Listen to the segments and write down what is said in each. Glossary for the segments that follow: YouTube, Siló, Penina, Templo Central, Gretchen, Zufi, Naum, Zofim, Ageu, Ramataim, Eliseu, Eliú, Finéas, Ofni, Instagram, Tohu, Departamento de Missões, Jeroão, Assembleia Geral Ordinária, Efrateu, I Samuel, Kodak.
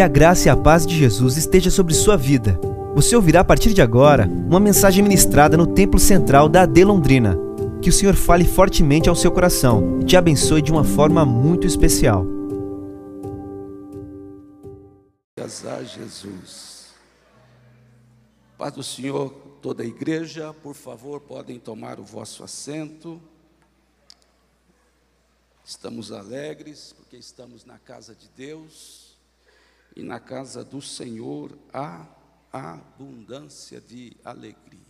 Que a graça e a paz de Jesus esteja sobre sua vida. Você ouvirá a partir de agora uma mensagem ministrada no Templo Central da AD Londrina. Que o Senhor fale fortemente ao seu coração e te abençoe de uma forma muito especial. A Jesus. Paz do Senhor, toda a igreja, por favor, podem tomar o vosso assento. Estamos alegres porque estamos na casa de Deus e na casa do Senhor há abundância de alegria.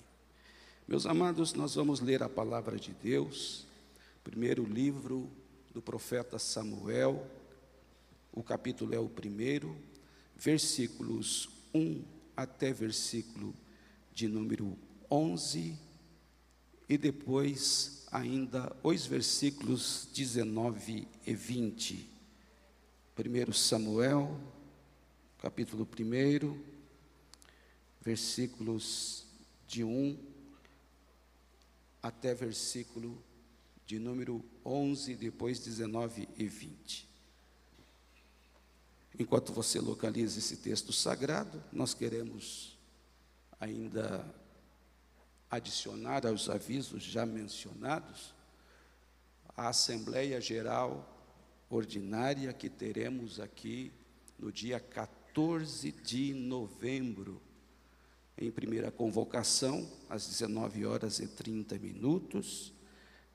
Meus amados, nós vamos ler a palavra de Deus, primeiro livro do profeta Samuel, o capítulo é o primeiro, versículos 1 até versículo de número 11, e depois ainda os versículos 19 e 20. 1 Samuel, capítulo 1, versículos de 1 até versículo de número 11, depois 19 e 20. Enquanto você localiza esse texto sagrado, nós queremos ainda adicionar aos avisos já mencionados a Assembleia Geral Ordinária que teremos aqui no dia 14 de novembro. Em primeira convocação, às 19h30,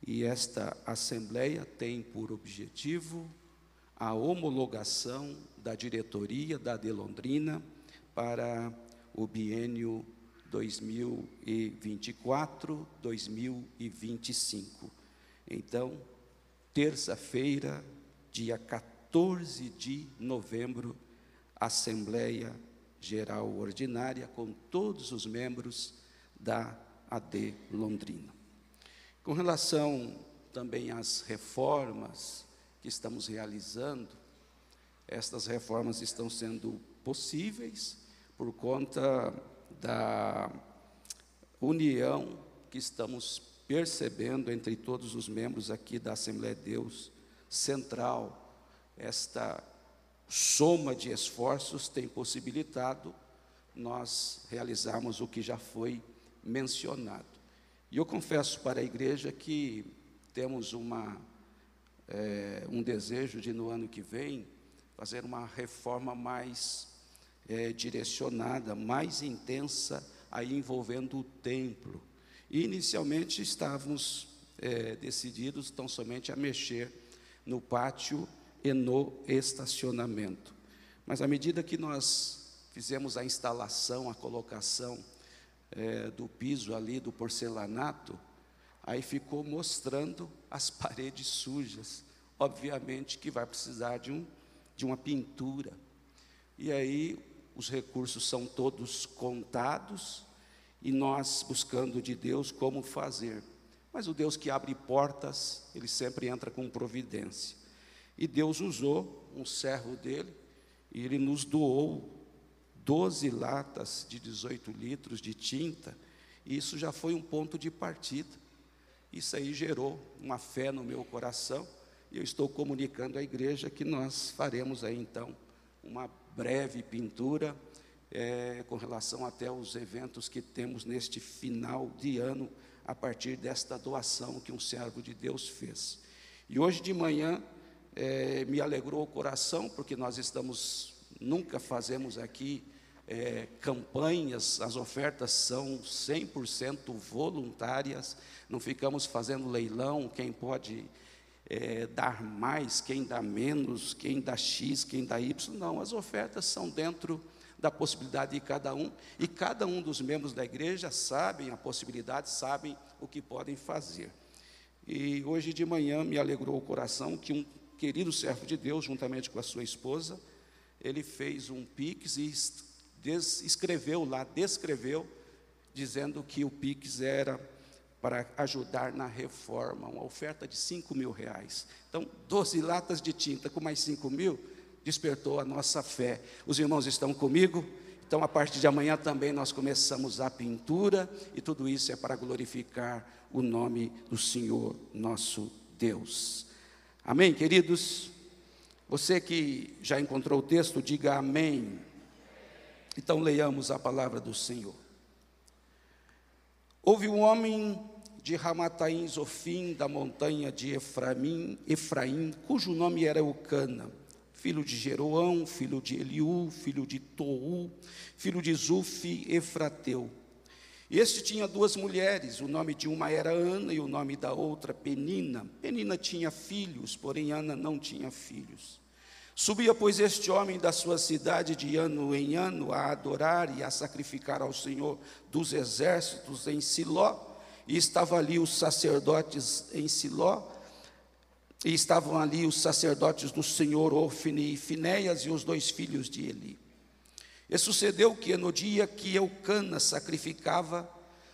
e esta Assembleia tem por objetivo a homologação da diretoria da AD Londrina para o biênio 2024-2025. Então, terça-feira, dia 14 de novembro, Assembleia Geral Ordinária, com todos os membros da AD Londrina. Com relação também às reformas que estamos realizando, estas reformas estão sendo possíveis por conta da união que estamos percebendo entre todos os membros aqui da Assembleia de Deus Central. Esta soma de esforços tem possibilitado nós realizarmos o que já foi mencionado. E eu confesso para a igreja que temos um desejo de, no ano que vem, fazer uma reforma mais direcionada, mais intensa, aí envolvendo o templo. E inicialmente estávamos decididos tão somente a mexer no pátio e no estacionamento. Mas à medida que nós fizemos a instalação, a colocação do piso ali, do porcelanato, aí ficou mostrando as paredes sujas. Obviamente que vai precisar de uma pintura. E aí os recursos são todos contados e nós buscando de Deus como fazer. Mas o Deus que abre portas, ele sempre entra com providência. E Deus usou um servo dele, e ele nos doou 12 latas de 18 litros de tinta, e isso já foi um ponto de partida. Isso aí gerou uma fé no meu coração, e eu estou comunicando à igreja que nós faremos aí, então, uma breve pintura com relação até aos eventos que temos neste final de ano, a partir desta doação que um servo de Deus fez. E hoje de manhã, me alegrou o coração, porque nós nunca fazemos aqui campanhas, as ofertas são 100% voluntárias, não ficamos fazendo leilão, quem pode dar mais, quem dá menos, quem dá X, quem dá Y, não, as ofertas são dentro da possibilidade de cada um, e cada um dos membros da igreja sabem a possibilidade, sabem o que podem fazer. E hoje de manhã me alegrou o coração que um querido servo de Deus, juntamente com a sua esposa, ele fez um pix e descreveu, dizendo que o pix era para ajudar na reforma, uma oferta de R$5.000. Então, 12 latas de tinta com mais R$5.000, despertou a nossa fé. Os irmãos estão comigo? Então, a partir de amanhã também nós começamos a pintura, e tudo isso é para glorificar o nome do Senhor nosso Deus. Amém, queridos? Você que já encontrou o texto, diga amém. Então leiamos a palavra do Senhor. Houve um homem de Ramataim, Zofim, da montanha de Efraim, cujo nome era Elcana, filho de Jeroão, filho de Eliú, filho de Tohu, filho de Zufi, Efrateu. Este tinha duas mulheres, o nome de uma era Ana e o nome da outra Penina. Penina tinha filhos, porém Ana não tinha filhos. Subia, pois, este homem da sua cidade de ano em ano a adorar e a sacrificar ao Senhor dos exércitos em Siló, e estavam ali os sacerdotes do Senhor, Ofni e Finéas, e os dois filhos de Eli. E sucedeu que no dia que Elcana sacrificava,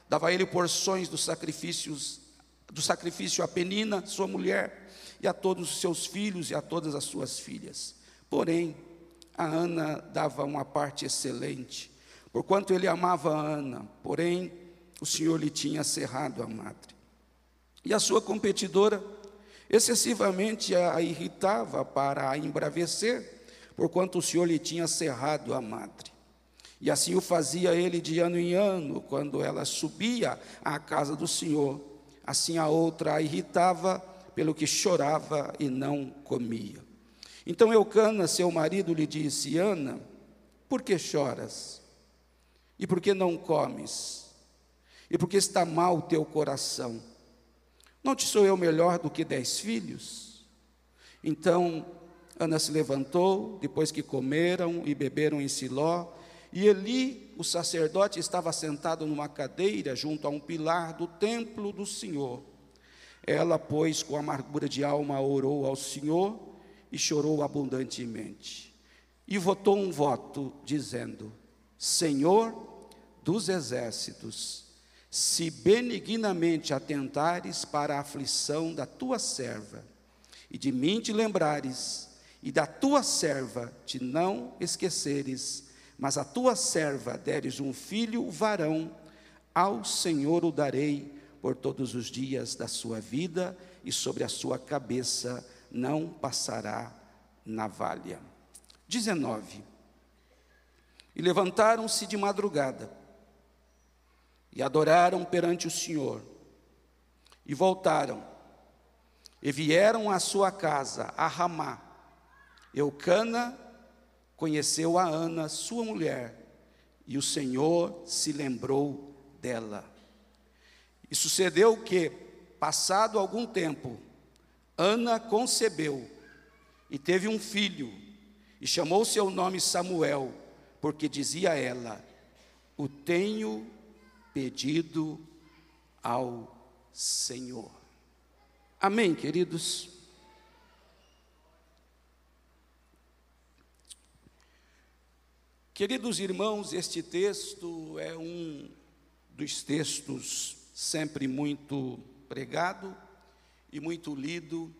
dava ele porções do sacrifício a Penina, sua mulher, e a todos os seus filhos e a todas as suas filhas. Porém, a Ana dava uma parte excelente, porquanto ele amava a Ana, porém, o Senhor lhe tinha cerrado a madre. E a sua competidora excessivamente a irritava para a embravecer, porquanto o Senhor lhe tinha cerrado a madre. E assim o fazia ele de ano em ano, quando ela subia à casa do Senhor. Assim a outra a irritava, pelo que chorava e não comia. Então Elcana, seu marido, lhe disse: Ana, por que choras? E por que não comes? E por que está mal o teu coração? Não te sou eu melhor do que 10 filhos? Então Ana se levantou, depois que comeram e beberam em Siló, e Eli, o sacerdote, estava sentado numa cadeira junto a um pilar do templo do Senhor. Ela, pois, com amargura de alma, orou ao Senhor e chorou abundantemente. E votou um voto, dizendo: Senhor dos exércitos, se benignamente atentares para a aflição da tua serva, e de mim te lembrares, e da tua serva te não esqueceres, mas a tua serva deres um filho varão, ao Senhor o darei por todos os dias da sua vida, e sobre a sua cabeça não passará navalha. 19. E levantaram-se de madrugada, e adoraram perante o Senhor, e voltaram, e vieram à sua casa, a Ramá. Elcana conheceu a Ana, sua mulher, e o Senhor se lembrou dela. E sucedeu que, passado algum tempo, Ana concebeu e teve um filho, e chamou seu nome Samuel, porque dizia ela: o tenho pedido ao Senhor. Amém, queridos? Queridos irmãos, este texto é um dos textos sempre muito pregado e muito lido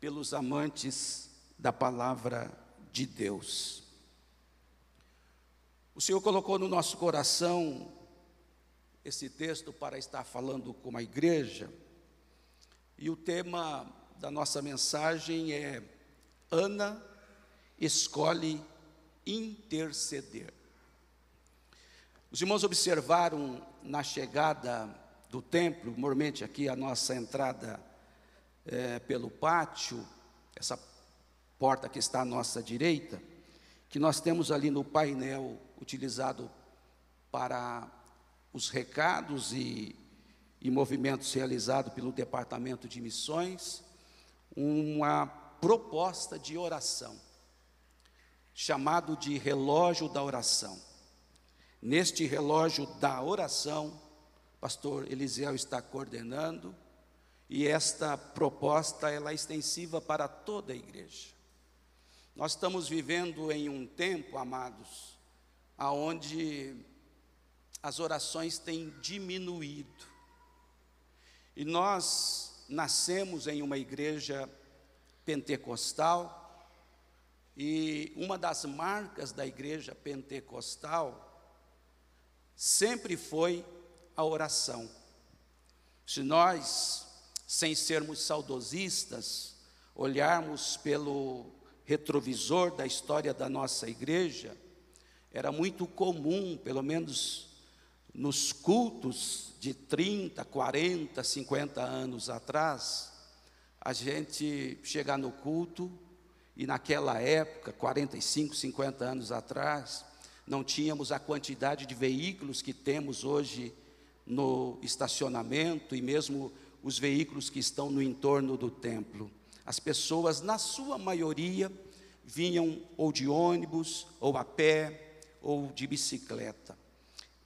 pelos amantes da palavra de Deus. O Senhor colocou no nosso coração esse texto para estar falando com a igreja, e o tema da nossa mensagem é: Ana escolhe interceder. Os irmãos observaram na chegada do templo, mormente aqui a nossa entrada pelo pátio, essa porta que está à nossa direita, que nós temos ali no painel utilizado para os recados e movimentos realizados pelo Departamento de Missões, uma proposta de oração, chamado de relógio da oração. Neste relógio da oração, o pastor Eliseu está coordenando, e esta proposta ela é extensiva para toda a igreja. Nós estamos vivendo em um tempo, amados, aonde as orações têm diminuído. E nós nascemos em uma igreja pentecostal, e uma das marcas da igreja pentecostal sempre foi a oração. Se nós, sem sermos saudosistas, olharmos pelo retrovisor da história da nossa igreja, era muito comum, pelo menos nos cultos de 30, 40, 50 anos atrás, a gente chegar no culto e naquela época, 45, 50 anos atrás, não tínhamos a quantidade de veículos que temos hoje no estacionamento e mesmo os veículos que estão no entorno do templo. As pessoas, na sua maioria, vinham ou de ônibus, ou a pé, ou de bicicleta.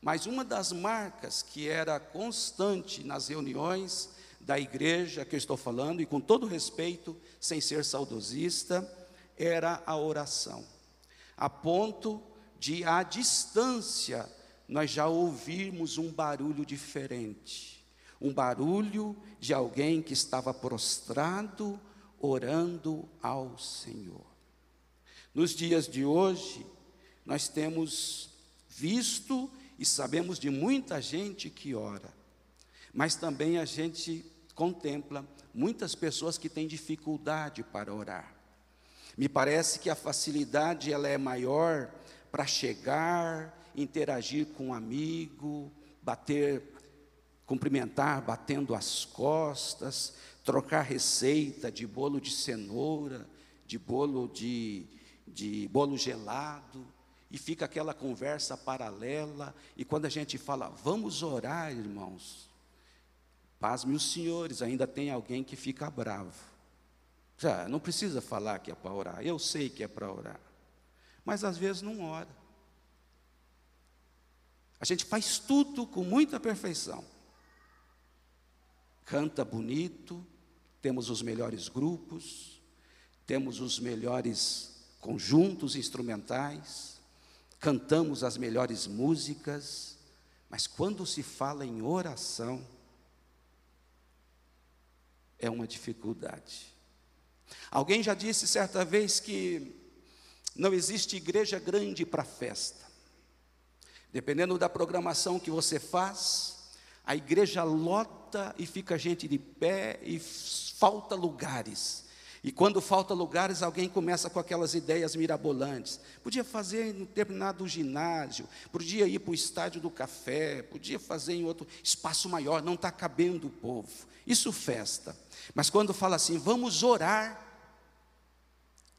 Mas uma das marcas que era constante nas reuniões da igreja que eu estou falando, e com todo respeito, sem ser saudosista, era a oração. A ponto de, à distância, nós já ouvirmos um barulho diferente. Um barulho de alguém que estava prostrado, orando ao Senhor. Nos dias de hoje, nós temos visto e sabemos de muita gente que ora, mas também a gente contempla muitas pessoas que têm dificuldade para orar. Me parece que a facilidade ela é maior para chegar, interagir com um amigo, cumprimentar batendo as costas, trocar receita de bolo de cenoura, de bolo de bolo gelado, e fica aquela conversa paralela, e quando a gente fala, vamos orar, irmãos, pasme os senhores, ainda tem alguém que fica bravo. Já, não precisa falar que é para orar, eu sei que é para orar, mas às vezes não ora. A gente faz tudo com muita perfeição. Canta bonito, temos os melhores grupos, temos os melhores conjuntos instrumentais, cantamos as melhores músicas, mas quando se fala em oração, é uma dificuldade. Alguém já disse certa vez que não existe igreja grande para festa. Dependendo da programação que você faz, a igreja lota e fica gente de pé e falta lugares. E quando falta lugares, alguém começa com aquelas ideias mirabolantes. Podia fazer em determinado ginásio, podia ir para o estádio do café, podia fazer em outro espaço maior, não está cabendo o povo. Isso festa. Mas quando fala assim, vamos orar,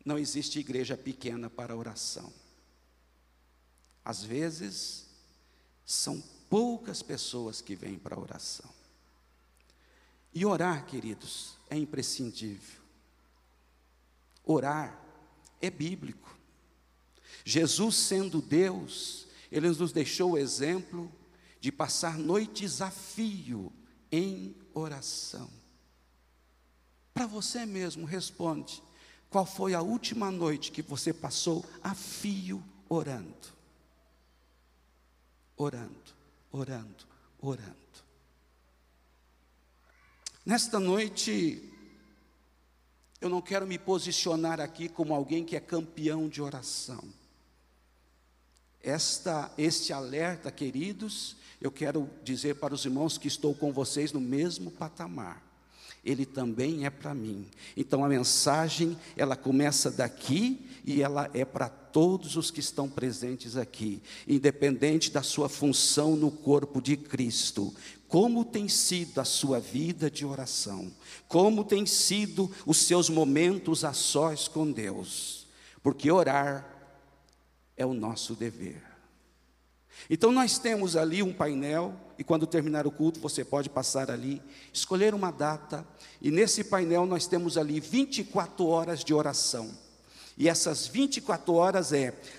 não existe igreja pequena para oração. Às vezes, são poucas pessoas que vêm para a oração. E orar, queridos, é imprescindível. Orar é bíblico. Jesus, sendo Deus, Ele nos deixou o exemplo de passar noites a fio em oração. Para você mesmo, responde, qual foi a última noite que você passou a fio orando? Orando, orando, orando. Nesta noite, eu não quero me posicionar aqui como alguém que é campeão de oração. Este alerta, queridos, eu quero dizer para os irmãos que estou com vocês no mesmo patamar. Ele também é para mim. Então a mensagem, ela começa daqui e ela é para todos os que estão presentes aqui, independente da sua função no corpo de Cristo. Como tem sido a sua vida de oração? Como tem sido os seus momentos a sós com Deus? Porque orar é o nosso dever. Então nós temos ali um painel, e quando terminar o culto você pode passar ali, escolher uma data, e nesse painel nós temos ali 24 horas de oração. E essas 24 horas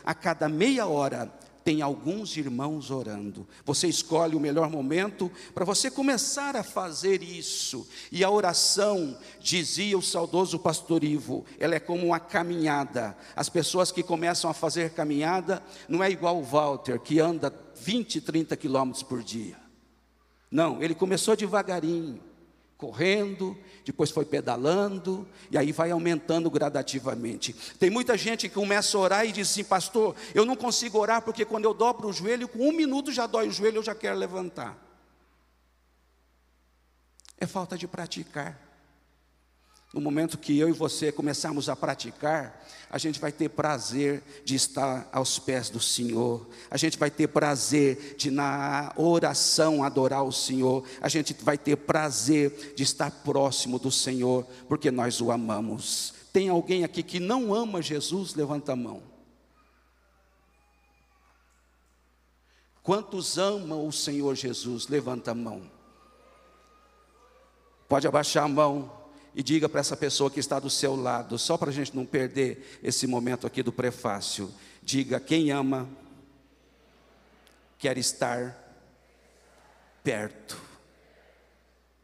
a cada meia hora, tem alguns irmãos orando. Você escolhe o melhor momento para você começar a fazer isso. E a oração, dizia o saudoso pastor Ivo, ela é como uma caminhada. As pessoas que começam a fazer caminhada, não é igual o Walter, que anda 20, 30 quilômetros por dia. Não, ele começou devagarinho, correndo, depois foi pedalando, e aí vai aumentando gradativamente. Tem muita gente que começa a orar e diz assim, pastor, eu não consigo orar, porque quando eu dobro o joelho, com 1 minuto já dói o joelho, eu já quero levantar. É falta de praticar. No momento que eu e você começarmos a praticar, a gente vai ter prazer de estar aos pés do Senhor. A gente vai ter prazer de na oração adorar o Senhor. A gente vai ter prazer de estar próximo do Senhor, porque nós o amamos. Tem alguém aqui que não ama Jesus? Levanta a mão. Quantos amam o Senhor Jesus? Levanta a mão. Pode abaixar a mão. E diga para essa pessoa que está do seu lado, só para a gente não perder esse momento aqui do prefácio. Diga, quem ama, quer estar perto.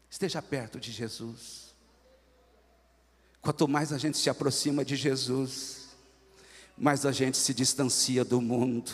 Esteja perto de Jesus. Quanto mais a gente se aproxima de Jesus, mais a gente se distancia do mundo.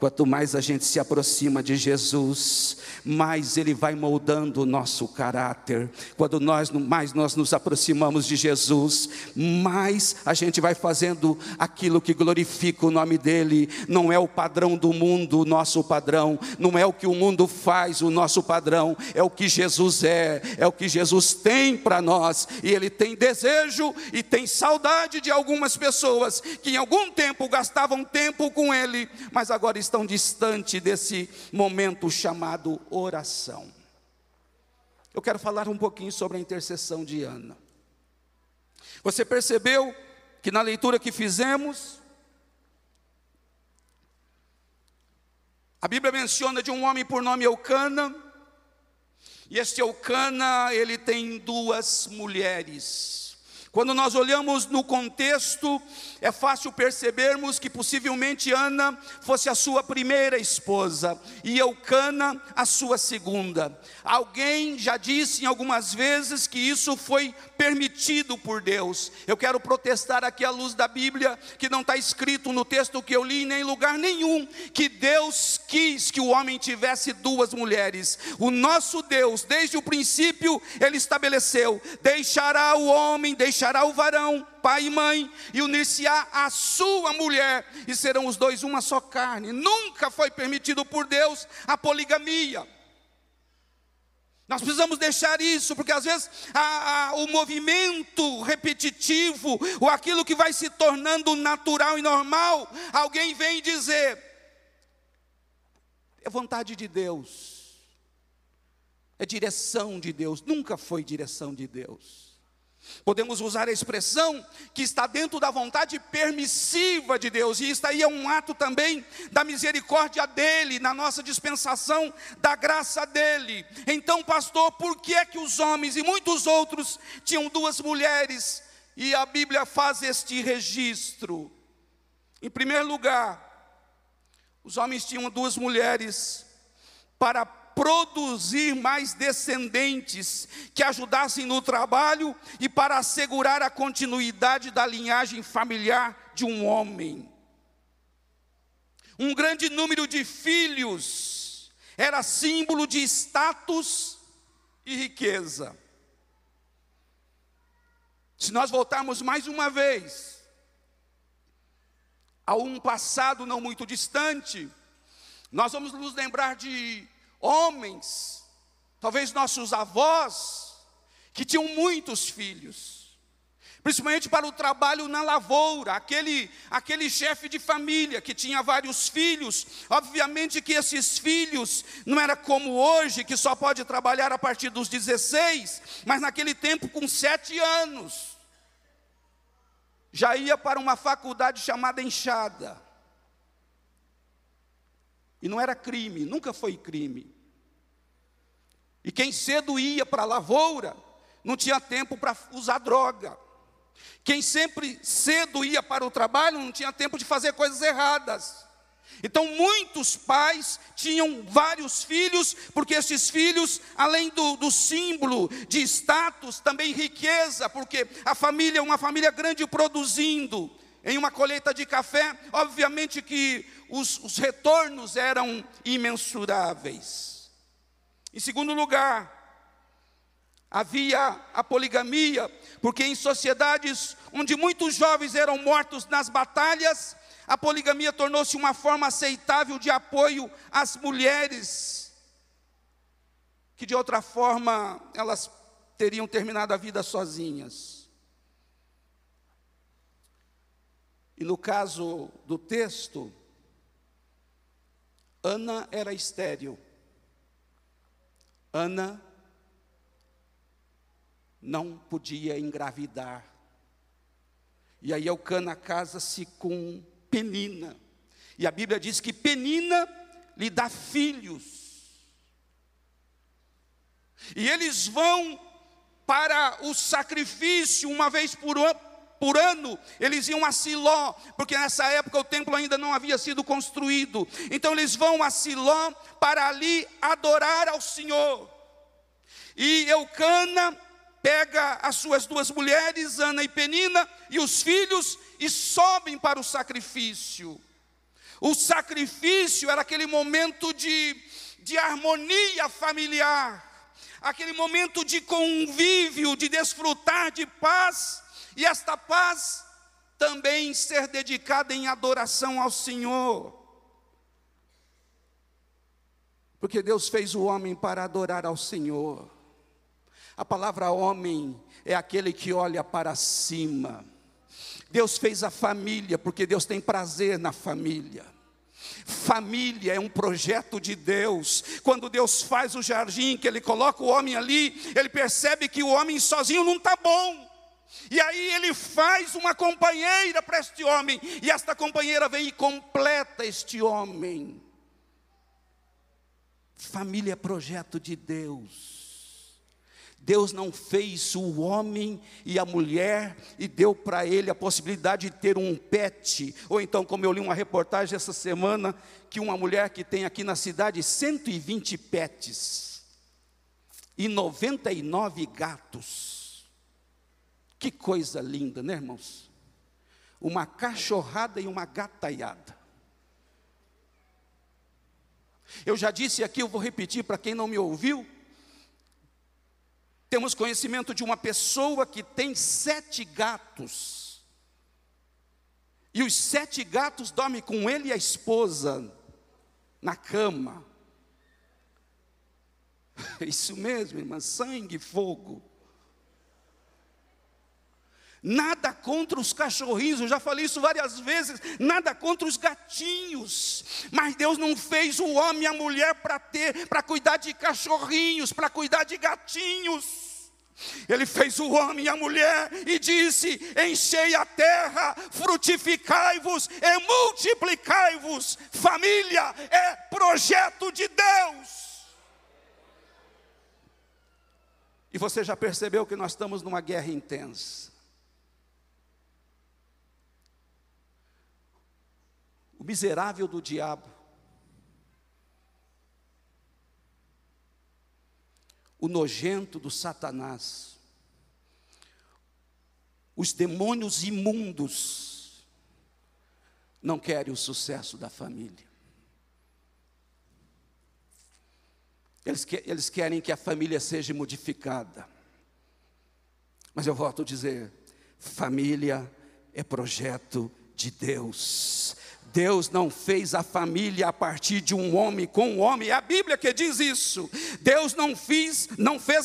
Quanto mais a gente se aproxima de Jesus, mais Ele vai moldando o nosso caráter. Quando mais nós nos aproximamos de Jesus, mais a gente vai fazendo aquilo que glorifica o nome dEle. Não é o padrão do mundo o nosso padrão, não é o que o mundo faz o nosso padrão, é o que Jesus é o que Jesus tem para nós. E Ele tem desejo e tem saudade de algumas pessoas que em algum tempo gastavam tempo com Ele, mas agora estão distantes desse momento chamado oração. Eu quero falar um pouquinho sobre a intercessão de Ana. Você percebeu que na leitura que fizemos, a Bíblia menciona de um homem por nome Elcana, e este Elcana, ele tem duas mulheres. Quando nós olhamos no contexto, é fácil percebermos que possivelmente Ana fosse a sua primeira esposa e Elcana a sua segunda. Alguém já disse algumas vezes que isso foi permitido por Deus. Eu quero protestar aqui à luz da Bíblia, que não está escrito no texto que eu li, nem em lugar nenhum, que Deus quis que o homem tivesse duas mulheres. O nosso Deus, desde o princípio, Ele estabeleceu, deixará o homem, deixará o varão, pai e mãe, e unir-se-á a sua mulher, e serão os dois uma só carne. Nunca foi permitido por Deus a poligamia. Nós precisamos deixar isso, porque às vezes o movimento repetitivo, ou aquilo que vai se tornando natural e normal, alguém vem dizer, é vontade de Deus, é direção de Deus. Nunca foi direção de Deus. Podemos usar a expressão que está dentro da vontade permissiva de Deus. E isso aí é um ato também da misericórdia dEle, na nossa dispensação da graça dEle. Então, pastor, por que é que os homens e muitos outros tinham duas mulheres? E a Bíblia faz este registro. Em primeiro lugar, os homens tinham duas mulheres para produzir mais descendentes que ajudassem no trabalho e para assegurar a continuidade da linhagem familiar de um homem. Um grande número de filhos era símbolo de status e riqueza. Se nós voltarmos mais uma vez a um passado não muito distante, nós vamos nos lembrar de homens, talvez nossos avós, que tinham muitos filhos, principalmente para o trabalho na lavoura. Aquele chefe de família que tinha vários filhos, obviamente que esses filhos, não era como hoje, que só pode trabalhar a partir dos 16, mas naquele tempo com 7 anos, já ia para uma faculdade chamada Enxada. E não era crime, nunca foi crime. E quem cedo ia para a lavoura, não tinha tempo para usar droga. Quem sempre cedo ia para o trabalho, não tinha tempo de fazer coisas erradas. Então muitos pais tinham vários filhos, porque esses filhos, além do símbolo de status, também riqueza, porque a família, uma família grande produzindo. Em uma colheita de café, obviamente que os retornos eram imensuráveis. Em segundo lugar, havia a poligamia, porque em sociedades onde muitos jovens eram mortos nas batalhas, a poligamia tornou-se uma forma aceitável de apoio às mulheres, que de outra forma elas teriam terminado a vida sozinhas. E no caso do texto, Ana era estéril. Ana não podia engravidar. E aí Elcana casa-se com Penina. E a Bíblia diz que Penina lhe dá filhos. E eles vão para o sacrifício uma vez por ano, eles iam a Siló, porque nessa época o templo ainda não havia sido construído. Então eles vão a Siló para ali adorar ao Senhor. E Elcana pega as suas duas mulheres, Ana e Penina, e os filhos, e sobem para o sacrifício. O sacrifício era aquele momento de harmonia familiar, aquele momento de convívio, de desfrutar de paz, e esta paz também ser dedicada em adoração ao Senhor. Porque Deus fez o homem para adorar ao Senhor. A palavra homem é aquele que olha para cima. Deus fez a família porque Deus tem prazer na família. Família é um projeto de Deus. Quando Deus faz o jardim, que Ele coloca o homem ali, Ele percebe que o homem sozinho não está bom. E aí Ele faz uma companheira para este homem, e esta companheira vem e completa este homem. Família é projeto de Deus. Deus não fez o homem e a mulher e deu para ele a possibilidade de ter um pet. Ou então, como eu li uma reportagem essa semana, que uma mulher que tem aqui na cidade 120 pets e 99 gatos. Que coisa linda, né, irmãos? Uma cachorrada e uma gataiada. Eu já disse aqui, eu vou repetir para quem não me ouviu. Temos conhecimento de uma pessoa que tem 7 gatos. E os 7 gatos dormem com ele e a esposa na cama. Isso mesmo, irmã, sangue e fogo. Nada contra os cachorrinhos, eu já falei isso várias vezes, nada contra os gatinhos. Mas Deus não fez o homem e a mulher para cuidar de cachorrinhos, para cuidar de gatinhos. Ele fez o homem e a mulher e disse: enchei a terra, frutificai-vos e multiplicai-vos. Família é projeto de Deus. E você já percebeu que nós estamos numa guerra intensa. O miserável do diabo, o nojento do Satanás, os demônios imundos não querem o sucesso da família. Eles querem que a família seja modificada. Mas eu volto a dizer, família é projeto de Deus. Deus não fez a família a partir de um homem com um homem. É a Bíblia que diz isso. Deus não fez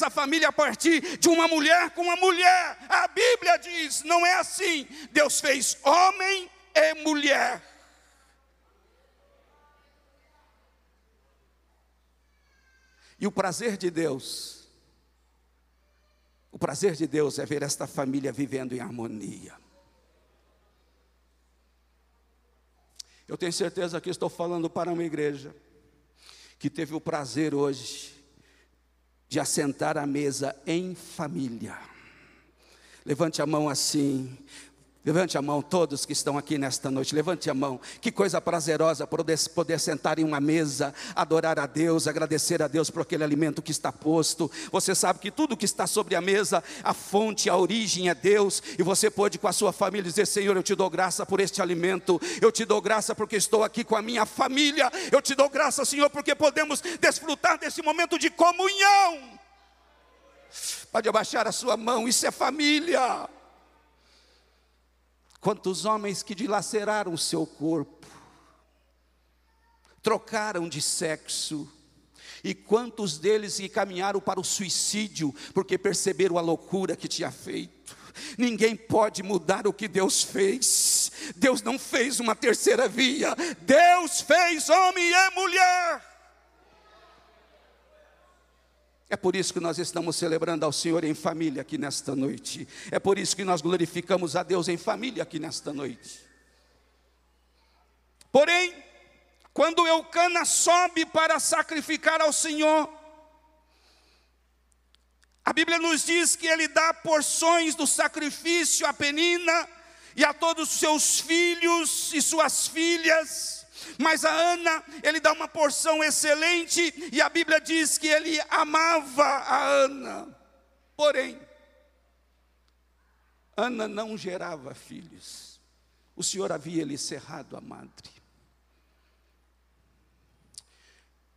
a família a partir de uma mulher com uma mulher. A Bíblia diz, não é assim. Deus fez homem e mulher. E o prazer de Deus é ver esta família vivendo em harmonia. Eu tenho certeza que estou falando para uma igreja que teve o prazer hoje de assentar à mesa em família. Levante a mão assim, levante a mão todos que estão aqui nesta noite, levante a mão. Que coisa prazerosa poder sentar em uma mesa, adorar a Deus, agradecer a Deus por aquele alimento que está posto. Você sabe que tudo que está sobre a mesa, a fonte, a origem é Deus. E você pode com a sua família dizer: Senhor, eu te dou graça por este alimento. Eu te dou graça porque estou aqui com a minha família. Eu te dou graça, Senhor, porque podemos desfrutar desse momento de comunhão. Pode abaixar a sua mão, isso é família. Quantos homens que dilaceraram o seu corpo, trocaram de sexo, E quantos deles que caminharam para o suicídio, porque perceberam a loucura que tinha feito. Ninguém pode mudar o que Deus fez. Deus não fez uma terceira via. Deus fez homem e mulher. É por isso que nós estamos celebrando ao Senhor em família aqui nesta noite. É por isso que nós glorificamos a Deus em família aqui nesta noite. Porém, quando Elcana sobe para sacrificar ao Senhor, a Bíblia nos diz que ele dá porções do sacrifício a Penina e a todos os seus filhos e suas filhas. Mas a Ana, ele dá uma porção excelente, e a Bíblia diz que ele amava a Ana. Porém, Ana não gerava filhos. O Senhor havia lhe cerrado a madre.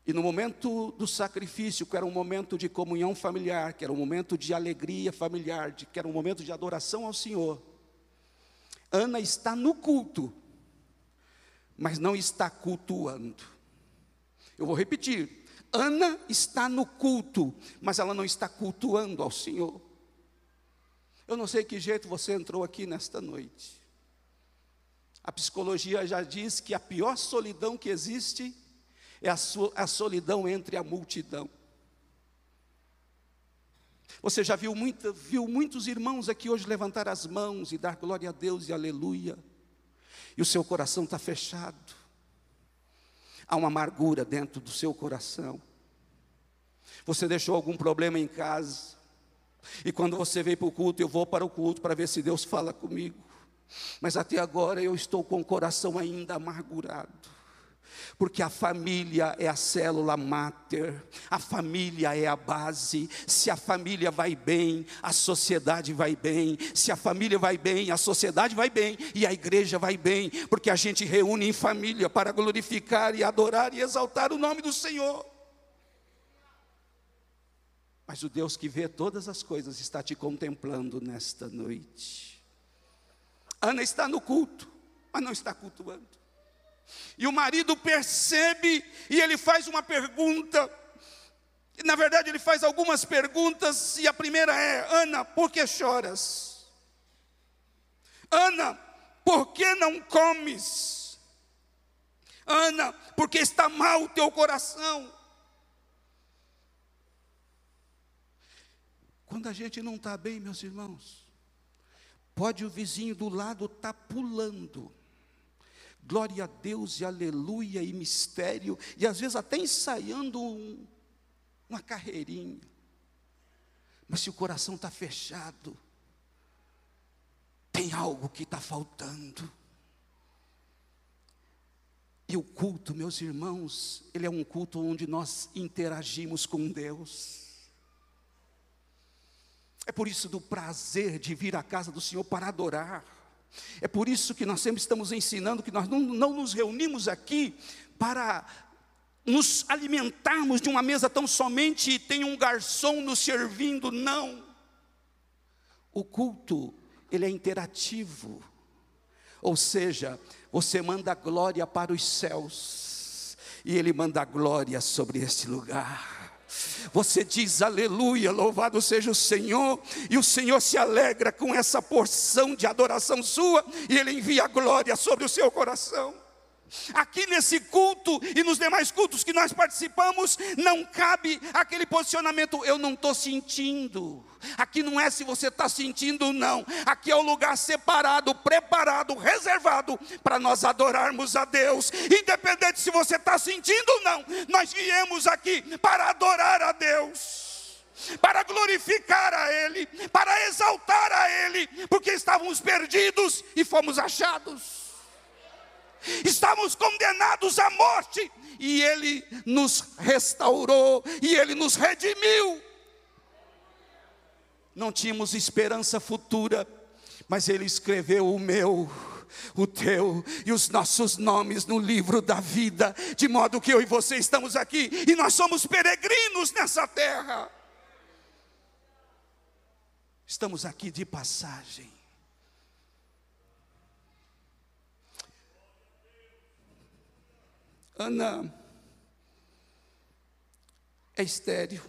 E no momento do sacrifício, que era um momento de comunhão familiar, que era um momento de alegria familiar, que era um momento de adoração ao Senhor, Ana está no culto, mas não está cultuando. Eu vou repetir. Ana está no culto, mas ela não está cultuando ao Senhor. Eu não sei que jeito você entrou aqui nesta noite. A psicologia já diz que a pior solidão que existe é a solidão entre a multidão. Você já viu muitos irmãos aqui hoje levantar as mãos e dar glória a Deus e aleluia. E o seu coração está fechado. Há uma amargura dentro do seu coração. Você deixou algum problema em casa. E quando você veio para o culto, eu vou para o culto para ver se Deus fala comigo. Mas até agora eu estou com o coração ainda amargurado. Porque a família é a célula máter, a família é a base. Se a família vai bem, a sociedade vai bem. Se a família vai bem, a sociedade vai bem e a igreja vai bem, porque a gente reúne em família para glorificar e adorar e exaltar o nome do Senhor. Mas o Deus que vê todas as coisas está te contemplando nesta noite. Ana está no culto, mas não está cultuando. E o marido percebe e ele faz uma pergunta. Na verdade ele faz algumas perguntas. E a primeira é: Ana, por que choras? Ana, por que não comes? Ana, por que está mal o teu coração? Quando a gente não está bem, meus irmãos, pode o vizinho do lado estar pulando glória a Deus e aleluia e mistério, e às vezes até ensaiando uma carreirinha. Mas se o coração está fechado, tem algo que está faltando. E o culto, meus irmãos, ele é um culto onde nós interagimos com Deus. É por isso do prazer de vir à casa do Senhor para adorar. É por isso que nós sempre estamos ensinando que nós não nos reunimos aqui para nos alimentarmos de uma mesa tão somente tem um garçom nos servindo, não. O culto, ele é interativo. Ou seja, você manda glória para os céus e ele manda glória sobre este lugar. Você diz aleluia, louvado seja o Senhor, e o Senhor se alegra com essa porção de adoração sua, e Ele envia a glória sobre o seu coração. Aqui nesse culto e nos demais cultos que nós participamos, não cabe aquele posicionamento, eu não estou sentindo. Aqui não é se você está sentindo, não. Aqui é o lugar separado, preparado, reservado para nós adorarmos a Deus. Independente se você está sentindo ou não, nós viemos aqui para adorar a Deus, para glorificar a Ele, para exaltar a Ele, porque estávamos perdidos e fomos achados. Estávamos condenados à morte e Ele nos restaurou e Ele nos redimiu. Não tínhamos esperança futura, mas Ele escreveu o meu, o teu e os nossos nomes no livro da vida, de modo que eu e você estamos aqui e nós somos peregrinos nessa terra. Estamos aqui de passagem. Ana, é estéril.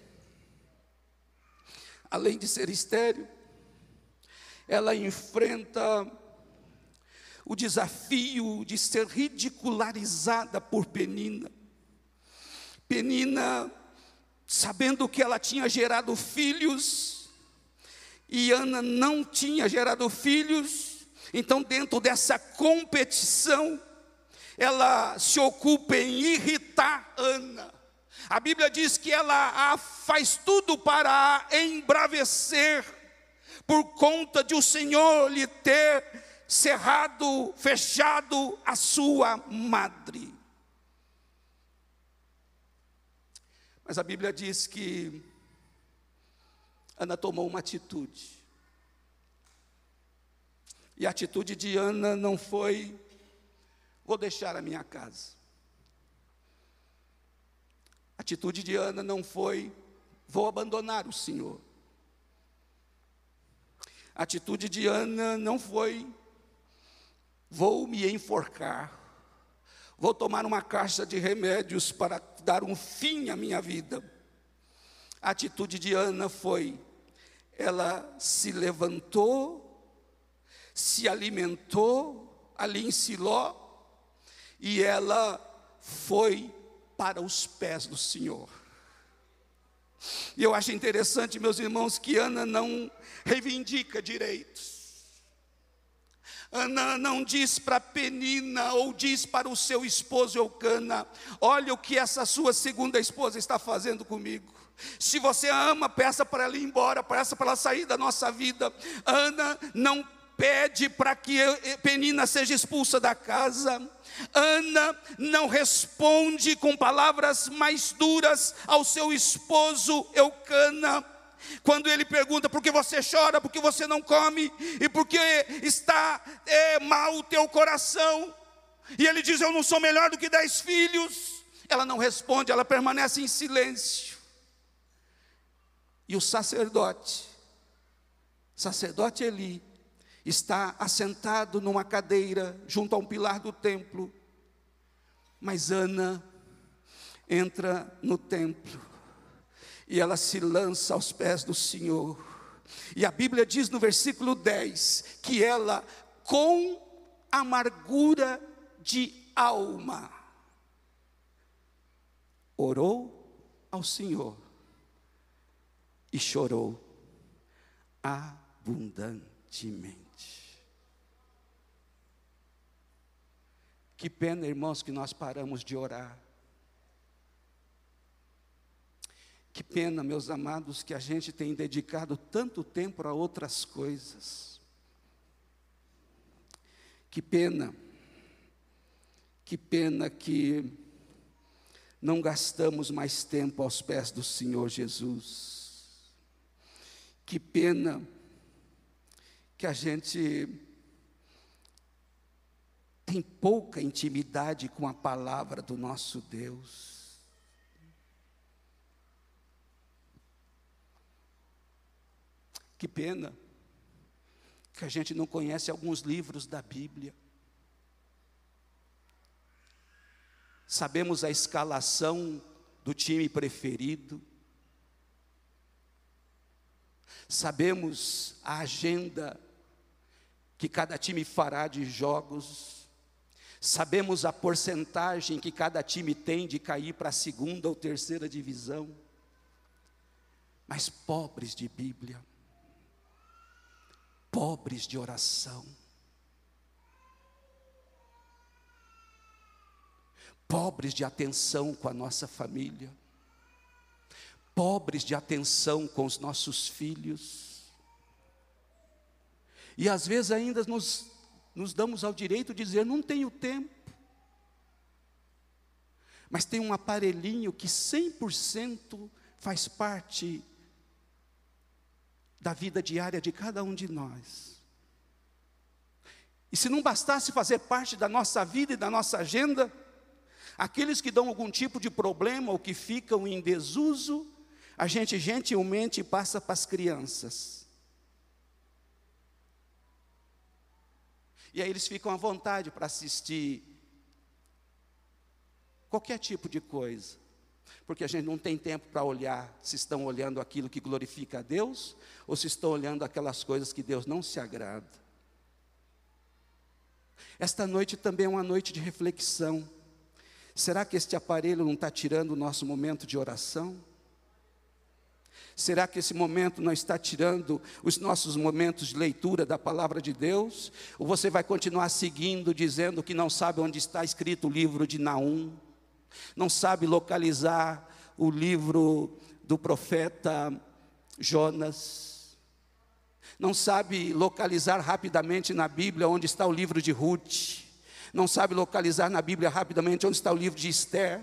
Além de ser estéril, ela enfrenta o desafio de ser ridicularizada por Penina. Penina, sabendo que ela tinha gerado filhos, e Ana não tinha gerado filhos, então dentro dessa competição, ela se ocupa em irritar Ana. A Bíblia diz que ela faz tudo para a embravecer, por conta de o Senhor lhe ter fechado a sua madre. Mas a Bíblia diz que Ana tomou uma atitude. E a atitude de Ana não foi: vou deixar a minha casa. A atitude de Ana não foi: vou abandonar o Senhor. A atitude de Ana não foi: vou me enforcar. Vou tomar uma caixa de remédios para dar um fim à minha vida. A atitude de Ana foi: ela se levantou, se alimentou ali em Siló, e ela foi para os pés do Senhor. E eu acho interessante, meus irmãos, que Ana não reivindica direitos. Ana não diz para Penina, ou diz para o seu esposo Elcana: olha o que essa sua segunda esposa está fazendo comigo. Se você a ama, peça para ela ir embora, peça para ela sair da nossa vida. Ana não pede para que Penina seja expulsa da casa. Ana não responde com palavras mais duras ao seu esposo Elcana. Quando ele pergunta: por que você chora, por que você não come, e por que está mal o teu coração? E ele diz: eu não sou melhor do que 10 filhos. Ela não responde, ela permanece em silêncio. E o sacerdote Eli, está assentado numa cadeira, junto a um pilar do templo. Mas Ana entra no templo, e ela se lança aos pés do Senhor. E a Bíblia diz no versículo 10, que ela, com amargura de alma, orou ao Senhor e chorou abundantemente. Que pena, irmãos, que nós paramos de orar. Que pena, meus amados, que a gente tem dedicado tanto tempo a outras coisas. Que pena que não gastamos mais tempo aos pés do Senhor Jesus. Que pena que a gente tem pouca intimidade com a palavra do nosso Deus. Que pena que a gente não conhece alguns livros da Bíblia. Sabemos a escalação do time preferido. Sabemos a agenda que cada time fará de jogos. Sabemos a porcentagem que cada time tem de cair para a 2ª ou 3ª divisão. Mas pobres de Bíblia. Pobres de oração, pobres de atenção com a nossa família, pobres de atenção com os nossos filhos, e às vezes ainda nos damos ao direito de dizer: não tenho tempo. Mas tem um aparelhinho que 100% faz parte da vida diária de cada um de nós. E se não bastasse fazer parte da nossa vida e da nossa agenda, aqueles que dão algum tipo de problema ou que ficam em desuso, a gente gentilmente passa para as crianças. E aí eles ficam à vontade para assistir qualquer tipo de coisa. Porque a gente não tem tempo para olhar se estão olhando aquilo que glorifica a Deus, ou se estão olhando aquelas coisas que Deus não se agrada. Esta noite também é uma noite de reflexão. Será que este aparelho não está tirando o nosso momento de oração? Será que esse momento não está tirando os nossos momentos de leitura da palavra de Deus? Ou você vai continuar seguindo, dizendo que não sabe onde está escrito o livro de Naum? Não sabe localizar o livro do profeta Jonas? Não sabe localizar rapidamente na Bíblia onde está o livro de Ruth? Não sabe localizar na Bíblia rapidamente onde está o livro de Esther?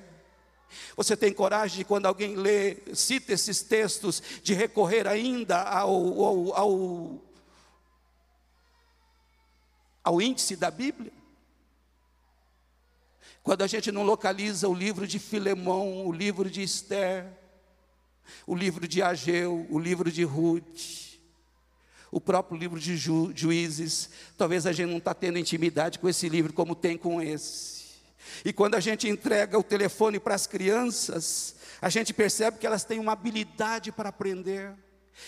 Você tem coragem de, quando alguém lê, cita esses textos, de recorrer ainda ao índice da Bíblia? Quando a gente não localiza o livro de Filemão, o livro de Esther, o livro de Ageu, o livro de Ruth, o próprio livro de Juízes, talvez a gente não está tendo intimidade com esse livro como tem com esse. E quando a gente entrega o telefone para as crianças, a gente percebe que elas têm uma habilidade para aprender.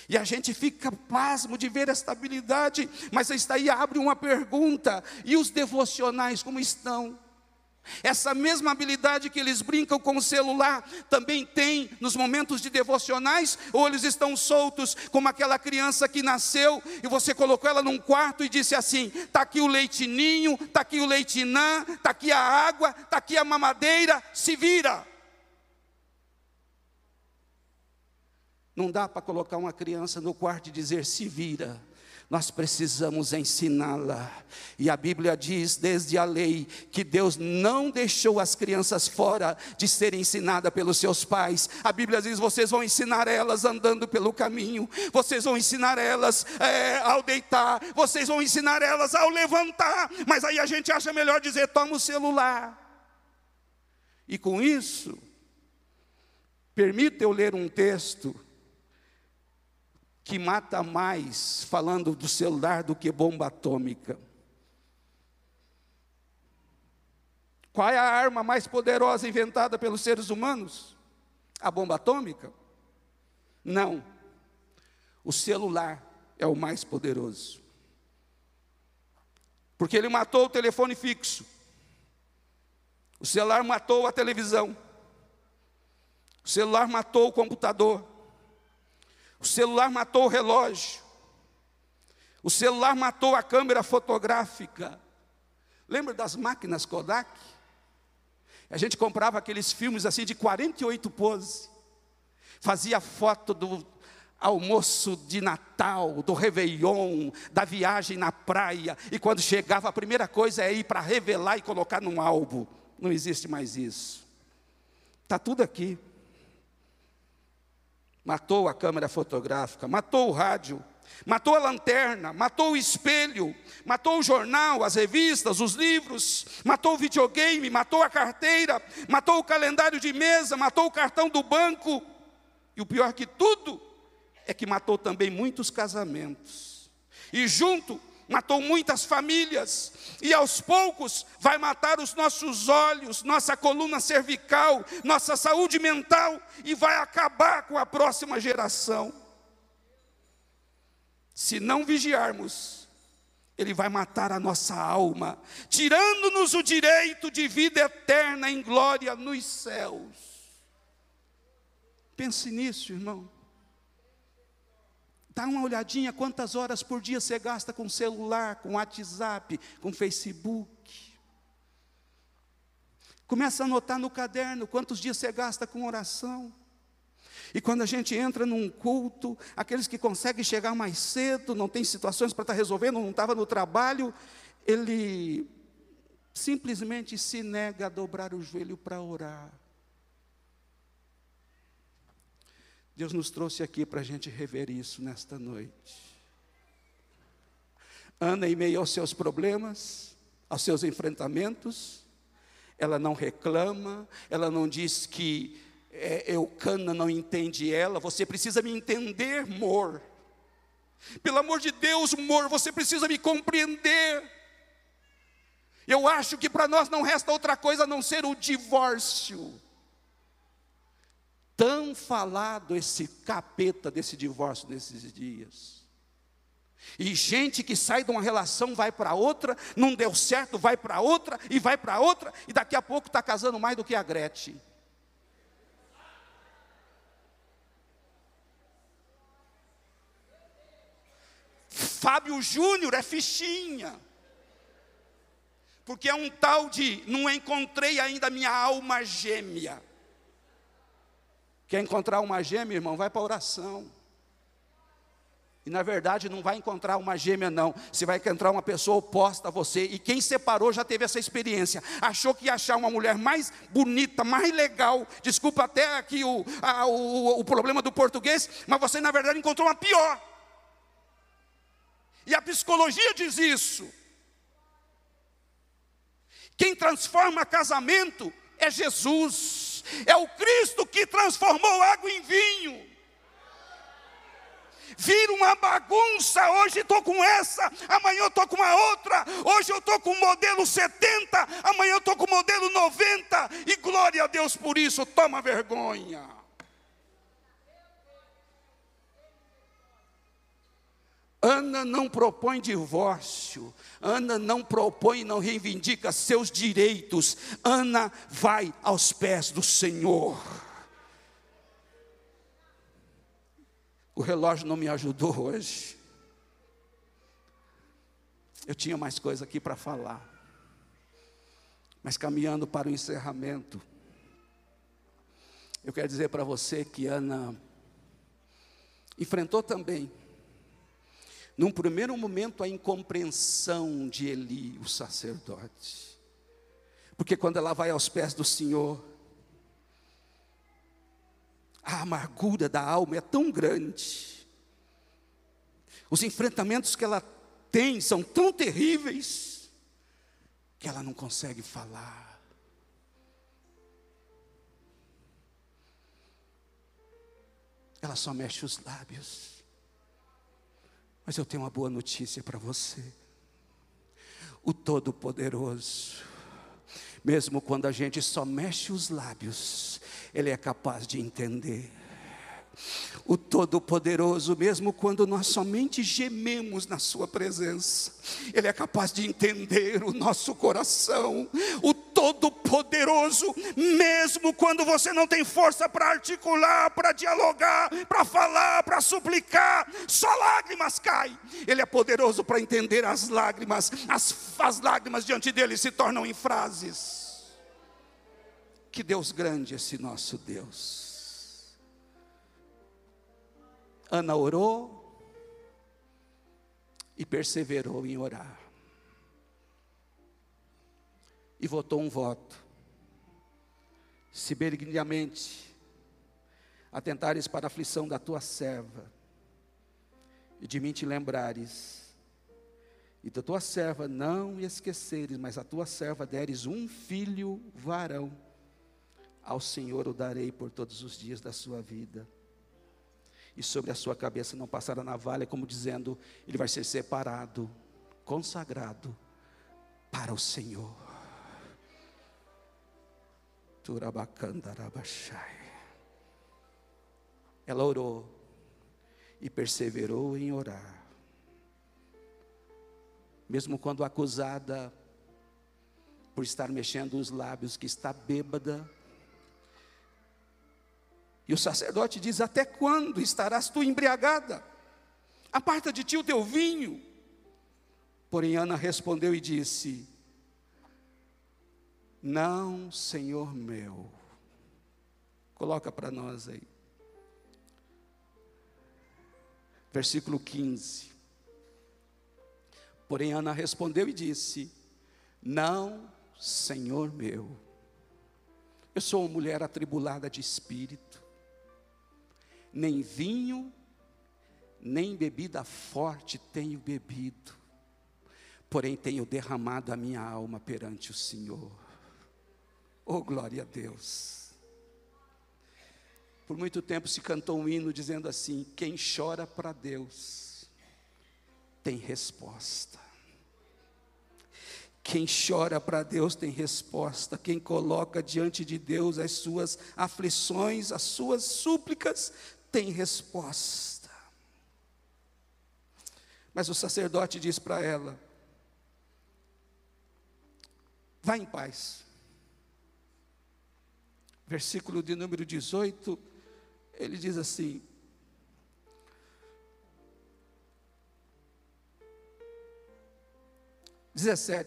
E a gente fica pasmo de ver esta habilidade, mas isso aí abre uma pergunta: e os devocionais, como estão? Essa mesma habilidade que eles brincam com o celular, também tem nos momentos de devocionais? Ou eles estão soltos, como aquela criança que nasceu, e você colocou ela num quarto e disse assim: está aqui o leitinho, está aqui o leitinã, está aqui a água, está aqui a mamadeira, se vira. Não dá para colocar uma criança no quarto e dizer: se vira. Nós precisamos ensiná-la. E a Bíblia diz, desde a lei, que Deus não deixou as crianças fora de serem ensinadas pelos seus pais. A Bíblia diz: vocês vão ensinar elas andando pelo caminho, vocês vão ensinar elas ao deitar, vocês vão ensinar elas ao levantar. Mas aí a gente acha melhor dizer: toma o celular. E com isso, permita eu ler um texto que mata mais falando do celular do que bomba atômica. Qual é a arma mais poderosa inventada pelos seres humanos? A bomba atômica? Não. O celular é o mais poderoso. Porque ele matou o telefone fixo. O celular matou a televisão. O celular matou o computador. O celular matou o relógio. O celular matou a câmera fotográfica. Lembra das máquinas Kodak? A gente comprava aqueles filmes assim de 48 poses. Fazia foto do almoço de Natal, do Réveillon, da viagem na praia. E quando chegava, a primeira coisa é ir para revelar e colocar num álbum. Não existe mais isso. Está tudo aqui. Matou a câmera fotográfica, matou o rádio, matou a lanterna, matou o espelho, matou o jornal, as revistas, os livros, matou o videogame, matou a carteira, matou o calendário de mesa, matou o cartão do banco. E o pior que tudo é que matou também muitos casamentos. E junto matou muitas famílias, e aos poucos vai matar os nossos olhos, nossa coluna cervical, nossa saúde mental, e vai acabar com a próxima geração. Se não vigiarmos, ele vai matar a nossa alma, tirando-nos o direito de vida eterna em glória nos céus. Pense nisso, irmão. Dá uma olhadinha quantas horas por dia você gasta com celular, com WhatsApp, com Facebook. Começa a anotar no caderno quantos dias você gasta com oração. E quando a gente entra num culto, aqueles que conseguem chegar mais cedo, não tem situações para estar resolvendo, não estava no trabalho, ele simplesmente se nega a dobrar o joelho para orar. Deus nos trouxe aqui para a gente rever isso nesta noite. Ana, em meio aos seus problemas, aos seus enfrentamentos, ela não reclama, ela não diz que Elcana não entende ela. Você precisa me entender, amor. Pelo amor de Deus, amor, você precisa me compreender. Eu acho que para nós não resta outra coisa a não ser o divórcio. tão falado esse capeta desse divórcio nesses dias. E gente que sai de uma relação, vai para outra, não deu certo, vai para outra, e daqui a pouco está casando mais do que a Gretchen. Fábio Júnior é fichinha, porque é um tal de, não encontrei ainda minha alma gêmea. Quer encontrar uma gêmea, irmão? Vai para a oração. E na verdade não vai encontrar uma gêmea não, você vai encontrar uma pessoa oposta a você. E quem separou já teve essa experiência, achou que ia achar uma mulher mais bonita, mais legal, desculpa até aqui o problema do português, mas você na verdade encontrou uma pior. E a psicologia diz isso. Quem transforma casamento é Jesus. É o Cristo que transformou água em vinho. Vira uma bagunça, hoje estou com essa, amanhã eu estou com uma outra. Hoje eu estou com o modelo 70, amanhã eu estou com o modelo 90. E glória a Deus por isso, toma vergonha. Ana não propõe divórcio, Ana não propõe, não reivindica seus direitos, Ana vai aos pés do Senhor. O relógio não me ajudou hoje, eu tinha mais coisa aqui para falar, mas caminhando para o encerramento, eu quero dizer para você que Ana enfrentou também, num primeiro momento, a incompreensão de Eli, o sacerdote. Porque quando ela vai aos pés do Senhor, a amargura da alma é tão grande. Os enfrentamentos que ela tem são tão terríveis, que ela não consegue falar. Ela só mexe os lábios. Mas eu tenho uma boa notícia para você. O Todo-Poderoso, mesmo quando a gente só mexe os lábios, Ele é capaz de entender. O Todo-Poderoso, mesmo quando nós somente gememos na Sua presença, Ele é capaz de entender o nosso coração. O Todo-Poderoso, mesmo quando você não tem força para articular, para dialogar, para falar, para suplicar, só lágrimas caem. Ele é poderoso para entender as lágrimas. As lágrimas diante dele se tornam em frases. Que Deus grande esse nosso Deus. Ana orou e perseverou em orar. E votou um voto. Se benignamente atentares para a aflição da tua serva, e de mim te lembrares, e da tua serva não esqueceres, mas a tua serva deres um filho varão, ao Senhor o darei por todos os dias da sua vida. E sobre a sua cabeça não passará navalha, como dizendo, ele vai ser separado, consagrado para o Senhor. Ela orou e perseverou em orar. Mesmo quando acusada por estar mexendo os lábios, que está bêbada. E o sacerdote diz, até quando estarás tu embriagada? Aparta de ti o teu vinho. Porém Ana respondeu e disse, não, Senhor meu. Coloca para nós aí. Versículo 15. Porém Ana respondeu e disse, não, Senhor meu. Eu sou uma mulher atribulada de espírito. Nem vinho, nem bebida forte tenho bebido, porém tenho derramado a minha alma perante o Senhor. Oh, glória a Deus! Por muito tempo se cantou um hino dizendo assim, quem chora para Deus, tem resposta. Quem chora para Deus tem resposta. Quem coloca diante de Deus as suas aflições, as suas súplicas, tem resposta. Mas o sacerdote diz para ela: vá em paz. Versículo de número 18, ele diz assim: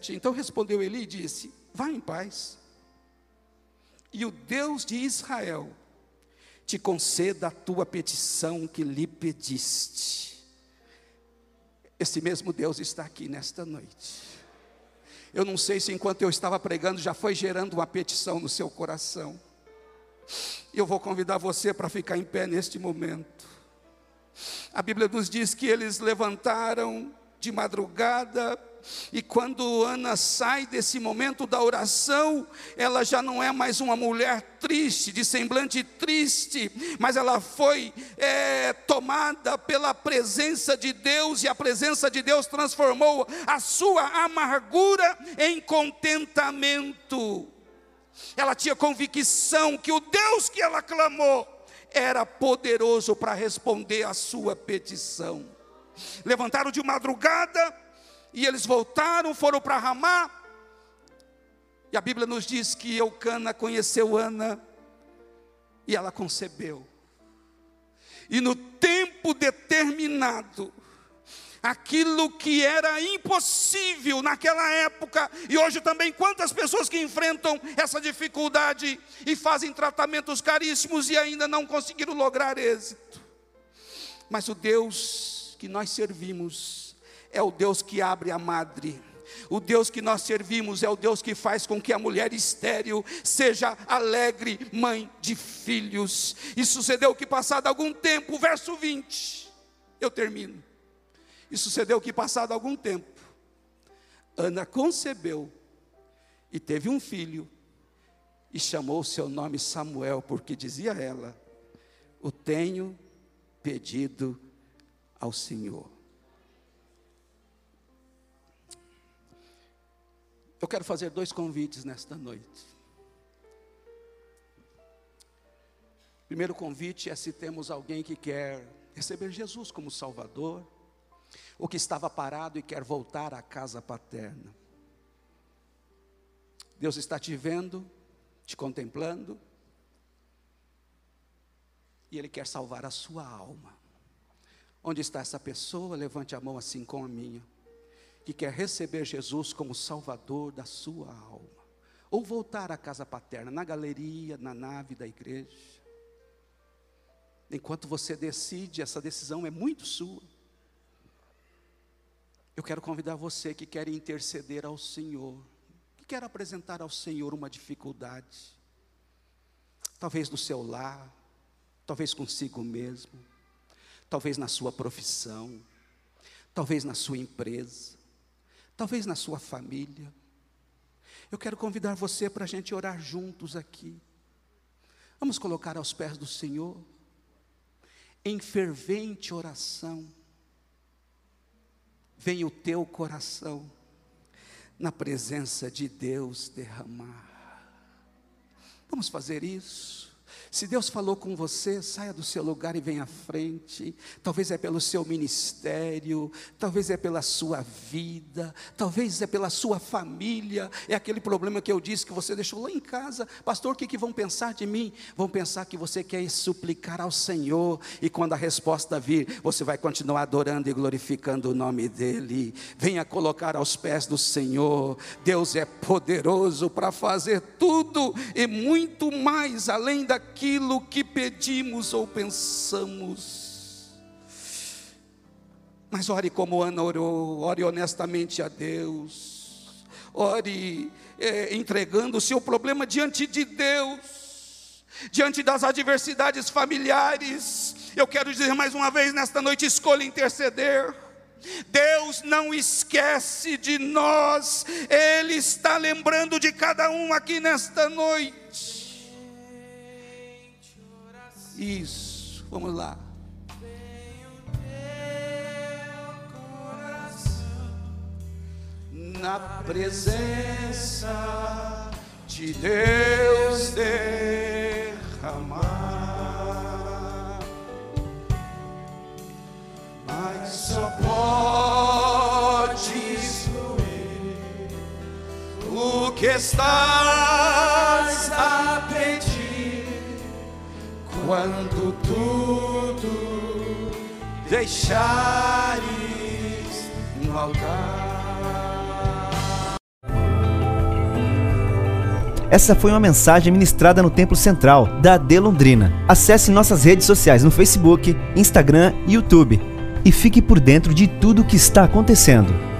Então respondeu Eli e disse: vá em paz, e o Deus de Israel te conceda a tua petição que lhe pediste. Esse mesmo Deus está aqui nesta noite. Eu não sei se enquanto eu estava pregando já foi gerando uma petição no seu coração. Eu vou convidar você para ficar em pé neste momento. A Bíblia nos diz que eles levantaram de madrugada, e quando Ana sai desse momento da oração, ela já não é mais uma mulher triste, de semblante triste, mas ela foi tomada pela presença de Deus, e a presença de Deus transformou a sua amargura em contentamento. Ela tinha convicção que o Deus que ela clamou era poderoso para responder a sua petição. Levantaram de madrugada, e eles voltaram, foram para Ramá, e a Bíblia nos diz que Elcana conheceu Ana, e ela concebeu, e no tempo determinado, aquilo que era impossível naquela época, e hoje também, quantas pessoas que enfrentam essa dificuldade, e fazem tratamentos caríssimos, e ainda não conseguiram lograr êxito. Mas o Deus que nós servimos é o Deus que abre a madre. O Deus que nós servimos é o Deus que faz com que a mulher estéril seja alegre mãe de filhos. E sucedeu que passado algum tempo, verso 20, eu termino. E sucedeu que passado algum tempo, Ana concebeu e teve um filho, e chamou o seu nome Samuel, porque dizia ela: o tenho pedido ao Senhor. Eu quero fazer dois convites nesta noite. O primeiro convite é se temos alguém que quer receber Jesus como Salvador, ou que estava parado e quer voltar à casa paterna. Deus está te vendo, te contemplando, e Ele quer salvar a sua alma. Onde está essa pessoa? Levante a mão assim com a minha, que quer receber Jesus como Salvador da sua alma, ou voltar à casa paterna, na galeria, na nave da igreja. Enquanto você decide, essa decisão é muito sua. Eu quero convidar você que quer interceder ao Senhor, que quer apresentar ao Senhor uma dificuldade, talvez no seu lar, talvez consigo mesmo, talvez na sua profissão, talvez na sua empresa, talvez na sua família. Eu quero convidar você para a gente orar juntos aqui. Vamos colocar aos pés do Senhor, em fervente oração. Venha o teu coração na presença de Deus derramar. Vamos fazer isso. Se Deus falou com você, saia do seu lugar e venha à frente. Talvez é pelo seu ministério, talvez é pela sua vida, talvez é pela sua família. É aquele problema que eu disse que você deixou lá em casa. Pastor, o que vão pensar de mim? Vão pensar que você quer suplicar ao Senhor, e quando a resposta vir, você vai continuar adorando e glorificando o nome dEle. Venha colocar aos pés do Senhor. Deus é poderoso para fazer tudo e muito mais, além daquilo que pedimos ou pensamos. Mas ore como Ana orou, ore honestamente a Deus, ore entregando o seu problema diante de Deus, diante das adversidades familiares. Eu quero dizer mais uma vez nesta noite: escolha interceder. Deus não esquece de nós, Ele está lembrando de cada um aqui nesta noite. Isso, vamos lá. Vem o teu coração na presença de Deus derramar, mas só podes fluir o que estás a pedir quando tudo deixares no altar. Essa foi uma mensagem ministrada no Templo Central da AD Londrina. Acesse nossas redes sociais no Facebook, Instagram e YouTube e fique por dentro de tudo o que está acontecendo.